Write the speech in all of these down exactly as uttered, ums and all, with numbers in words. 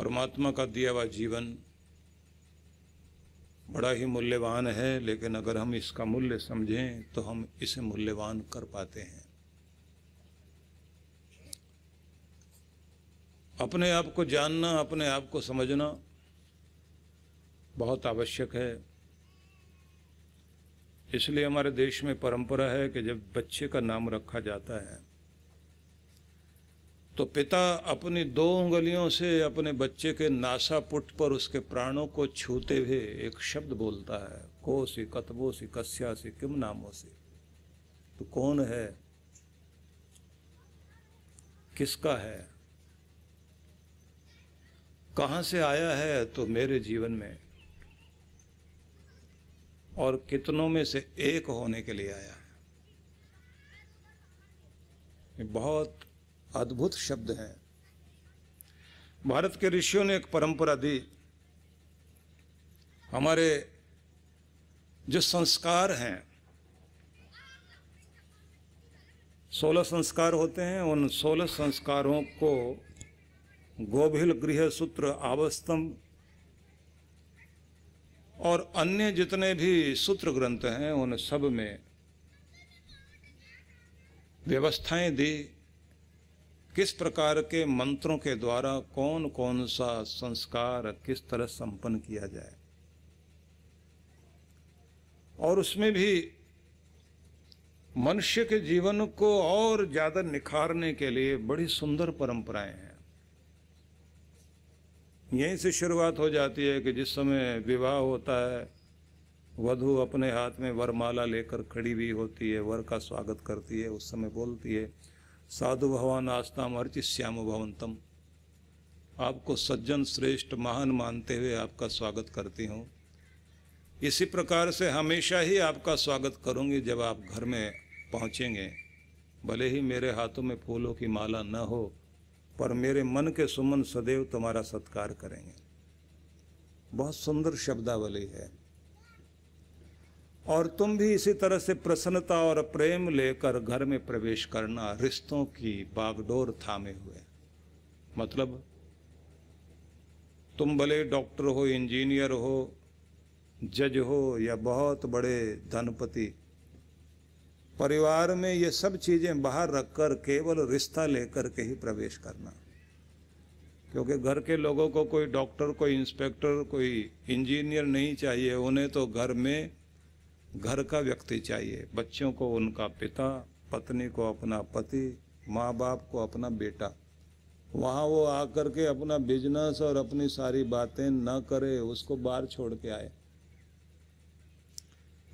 परमात्मा का दिया हुआ जीवन बड़ा ही मूल्यवान है, लेकिन अगर हम इसका मूल्य समझें तो हम इसे मूल्यवान कर पाते हैं। अपने आप को जानना, अपने आप को समझना बहुत आवश्यक है। इसलिए हमारे देश में परंपरा है कि जब बच्चे का नाम रखा जाता है तो पिता अपनी दो उंगलियों से अपने बच्चे के नासापुट पर उसके प्राणों को छूते हुए एक शब्द बोलता है, कोसी कतबोसी कस्यासी किम नामोसी। तो कौन है, किसका है, कहाँ से आया है तो मेरे जीवन में और कितनों में से एक होने के लिए आया है। बहुत अद्भुत शब्द हैं। भारत के ऋषियों ने एक परंपरा दी। हमारे जो संस्कार हैं, सोलह संस्कार होते हैं, उन सोलह संस्कारों को गोभिल गृह सूत्र आवस्तम और अन्य जितने भी सूत्र ग्रंथ हैं उन सब में व्यवस्थाएं दी, किस प्रकार के मंत्रों के द्वारा कौन कौन सा संस्कार किस तरह संपन्न किया जाए। और उसमें भी मनुष्य के जीवन को और ज़्यादा निखारने के लिए बड़ी सुंदर परंपराएं हैं। यहीं से शुरुआत हो जाती है कि जिस समय विवाह होता है, वधू अपने हाथ में वरमाला लेकर खड़ी हुई होती है, वर का स्वागत करती है, उस समय बोलती है, साधु भवान आस्ताम अर्चिष्याम भवंतम, आपको सज्जन श्रेष्ठ महान मानते हुए आपका स्वागत करती हूँ। इसी प्रकार से हमेशा ही आपका स्वागत करूँगी जब आप घर में पहुँचेंगे, भले ही मेरे हाथों में फूलों की माला न हो पर मेरे मन के सुमन सदैव तुम्हारा सत्कार करेंगे। बहुत सुंदर शब्दावली है। और तुम भी इसी तरह से प्रसन्नता और प्रेम लेकर घर में प्रवेश करना, रिश्तों की बागडोर थामे हुए। मतलब तुम भले डॉक्टर हो, इंजीनियर हो, जज हो या बहुत बड़े धनपति, परिवार में ये सब चीज़ें बाहर रखकर केवल रिश्ता लेकर के ही प्रवेश करना, क्योंकि घर के लोगों को कोई डॉक्टर, कोई इंस्पेक्टर, कोई इंजीनियर नहीं चाहिए। उन्हें तो घर में घर का व्यक्ति चाहिए। बच्चों को उनका पिता, पत्नी को अपना पति, माँ बाप को अपना बेटा। वहाँ वो आकर के अपना बिजनेस और अपनी सारी बातें न करे, उसको बाहर छोड़ के आए।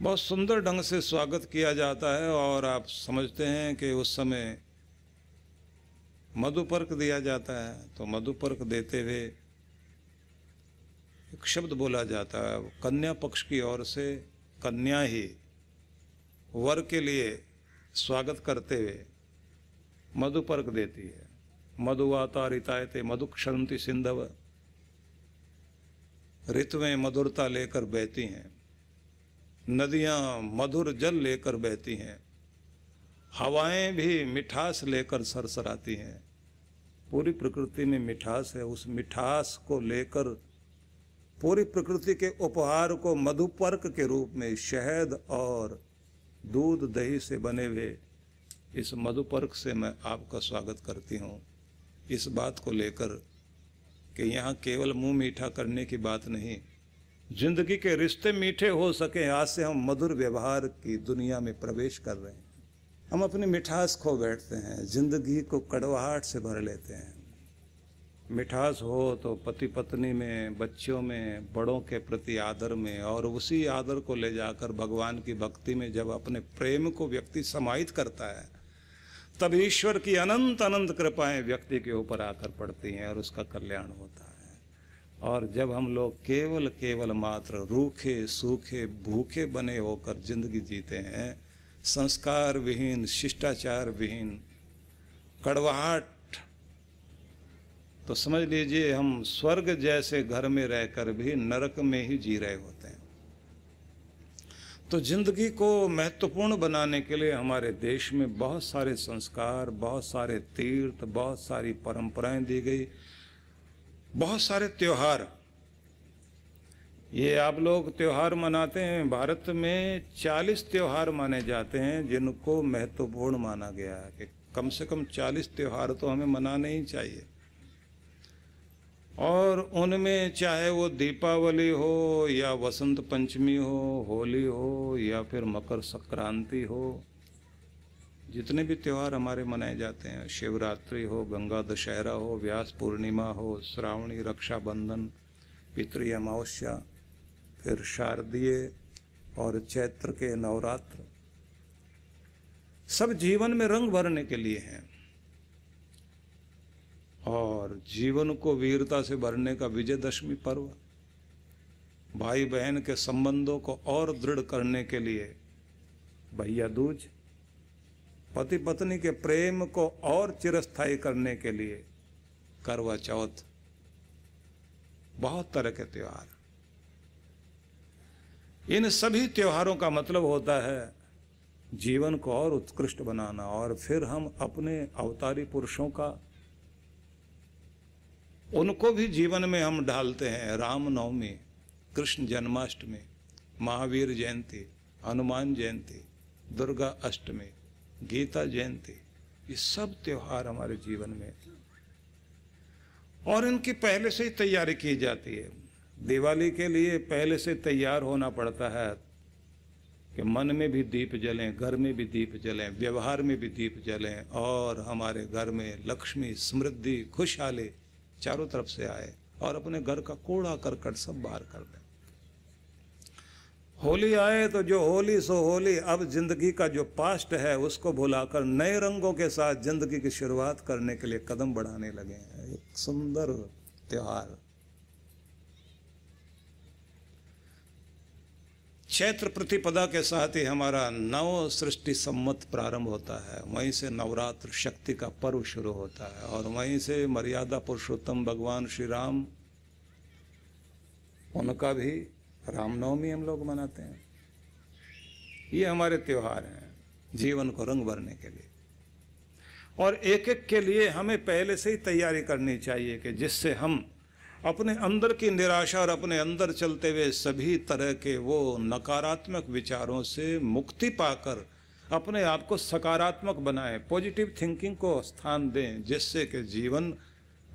बहुत सुंदर ढंग से स्वागत किया जाता है और आप समझते हैं कि उस समय मधुपर्क दिया जाता है। तो मधुपर्क देते हुए एक शब्द बोला जाता है, कन्या पक्ष की ओर से कन्या ही वर के लिए स्वागत करते हुए मधुपर्क देती है। मधुवाता रितायते मधुक्षरंती सिंधव, ऋतुएं मधुरता लेकर बहती हैं, नदियाँ मधुर जल लेकर बहती हैं, हवाएं भी मिठास लेकर सरसराती हैं। पूरी प्रकृति में मिठास है, उस मिठास को लेकर पूरी प्रकृति के उपहार को मधुपर्क के रूप में शहद और दूध दही से बने हुए इस मधुपर्क से मैं आपका स्वागत करती हूँ। इस बात को लेकर कि यहाँ केवल मुंह मीठा करने की बात नहीं, जिंदगी के रिश्ते मीठे हो सके, आज से हम मधुर व्यवहार की दुनिया में प्रवेश कर रहे हैं। हम अपनी मिठास खो बैठते हैं, जिंदगी को कड़वाहट से भर लेते हैं। मिठास हो तो पति पत्नी में, बच्चों में, बड़ों के प्रति आदर में, और उसी आदर को ले जाकर भगवान की भक्ति में जब अपने प्रेम को व्यक्ति समाहित करता है, तब ईश्वर की अनंत अनंत कृपाएँ व्यक्ति के ऊपर आकर पड़ती हैं और उसका कल्याण होता है। और जब हम लोग केवल केवल मात्र रूखे सूखे भूखे बने होकर जिंदगी जीते हैं, संस्कार विहीन, शिष्टाचार विहीन, कड़वाहट, तो समझ लीजिए हम स्वर्ग जैसे घर में रहकर भी नरक में ही जी रहे होते हैं। तो जिंदगी को महत्वपूर्ण बनाने के लिए हमारे देश में बहुत सारे संस्कार, बहुत सारे तीर्थ, बहुत सारी परंपराएं दी गई। बहुत सारे त्यौहार, ये आप लोग त्यौहार मनाते हैं। भारत में चालीस त्यौहार माने जाते हैं जिनको महत्वपूर्ण माना गया है कि कम से कम चालीस त्यौहार तो हमें मनाने ही चाहिए। और उनमें चाहे वो दीपावली हो या वसंत पंचमी हो, होली हो या फिर मकर संक्रांति हो, जितने भी त्यौहार हमारे मनाए जाते हैं, शिवरात्रि हो, गंगा दशहरा हो, व्यास पूर्णिमा हो, श्रावणी, रक्षाबंधन, पितृ अमावस्या, फिर शारदीय और चैत्र के नवरात्र, सब जीवन में रंग भरने के लिए हैं और जीवन को वीरता से भरने का विजयदशमी पर्व भाई बहन के संबंधों को और दृढ़ करने के लिए, भैया दूज पति पत्नी के प्रेम को और चिरस्थायी करने के लिए करवा चौथ, बहुत तरह के त्यौहार। इन सभी त्योहारों का मतलब होता है जीवन को और उत्कृष्ट बनाना और फिर हम अपने अवतारी पुरुषों का, उनको भी जीवन में हम ढालते हैं। रामनवमी, कृष्ण जन्माष्टमी, महावीर जयंती, हनुमान जयंती, दुर्गा अष्टमी, गीता जयंती, ये सब त्योहार हमारे जीवन में और इनकी पहले से ही तैयारी की जाती है। दिवाली के लिए पहले से तैयार होना पड़ता है कि मन में भी दीप जलें, घर में भी दीप जलें, व्यवहार में भी दीप जलें और हमारे घर में लक्ष्मी, समृद्धि, खुशहाली चारों तरफ से आए और अपने घर का कूड़ा करकट सब बाहर कर दें। होली आए तो जो होली सो होली, अब जिंदगी का जो पास्ट है उसको भुलाकर नए रंगों के साथ जिंदगी की शुरुआत करने के लिए कदम बढ़ाने लगे हैं। एक सुंदर त्योहार। चैत्र प्रतिपदा के साथ ही हमारा नव सृष्टि सम्मत प्रारंभ होता है, वहीं से नवरात्र शक्ति का पर्व शुरू होता है और वहीं से मर्यादा पुरुषोत्तम भगवान श्री राम, उनका भी रामनवमी हम लोग मनाते हैं। ये हमारे त्यौहार हैं जीवन को रंग भरने के लिए और एक एक के लिए हमें पहले से ही तैयारी करनी चाहिए कि जिससे हम अपने अंदर की निराशा और अपने अंदर चलते हुए सभी तरह के वो नकारात्मक विचारों से मुक्ति पाकर अपने आप को सकारात्मक बनाएं, पॉजिटिव थिंकिंग को स्थान दें, जिससे कि जीवन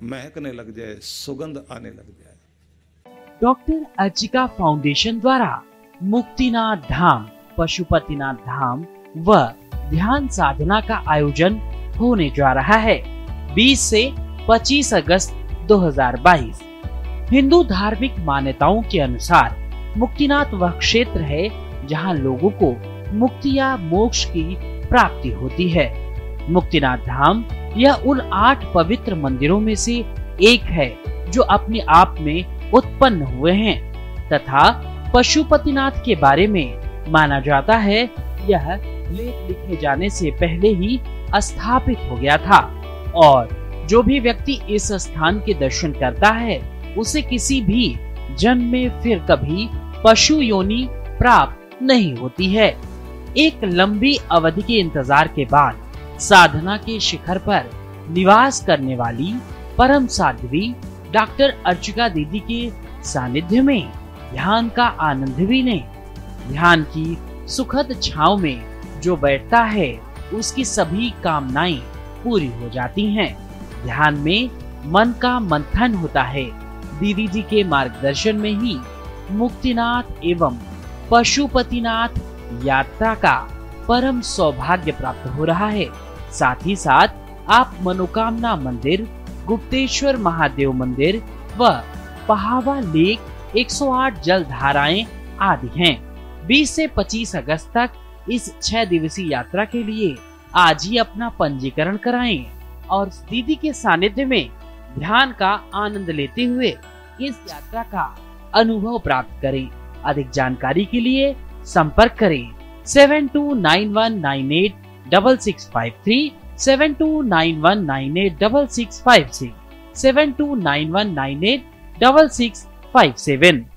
महकने लग जाए, सुगंध आने लग जाए। डॉक्टर अर्चिका फाउंडेशन द्वारा मुक्तिनाथ धाम, पशुपतिनाथ धाम व ध्यान साधना का आयोजन होने जा रहा है बीस से पच्चीस अगस्त दो हजार बाईस। हिंदू धार्मिक मान्यताओं के अनुसार मुक्तिनाथ वह क्षेत्र है जहां लोगों को मुक्ति या मोक्ष की प्राप्ति होती है। मुक्तिनाथ धाम यह उन आठ पवित्र मंदिरों में से एक है जो अपने आप में उत्पन्न हुए हैं तथा पशुपतिनाथ के बारे में माना जाता है यह लेख लिखे जाने से पहले ही स्थापित हो गया था और जो भी व्यक्ति इस स्थान के दर्शन करता है उसे किसी भी जन्म में फिर कभी पशु योनि प्राप्त नहीं होती है। एक लंबी अवधि के इंतजार के बाद साधना के शिखर पर निवास करने वाली परम साध्वी डॉक्टर अर्चुका दीदी के सानिध्य में ध्यान का आनंद भी लें। ध्यान की सुखद छांव में जो बैठता है उसकी सभी कामनाएं पूरी हो जाती हैं। ध्यान में मन का मंथन होता है। दीदी जी के मार्गदर्शन में ही मुक्तिनाथ एवं पशुपतिनाथ यात्रा का परम सौभाग्य प्राप्त हो रहा है। साथ ही साथ आप मनोकामना मंदिर, गुप्तेश्वर महादेव मंदिर व पहावा लेक एक सौ आठ जल धाराएं आदि हैं। बीस से पच्चीस अगस्त तक इस छह दिवसीय यात्रा के लिए आज ही अपना पंजीकरण कराएं और दीदी के सानिध्य में ध्यान का आनंद लेते हुए इस यात्रा का अनुभव प्राप्त करें। अधिक जानकारी के लिए संपर्क करें seven two nine one nine eight double six five three, seven two nine one nine eight double six five six, seven two nine one nine eight double six five seven.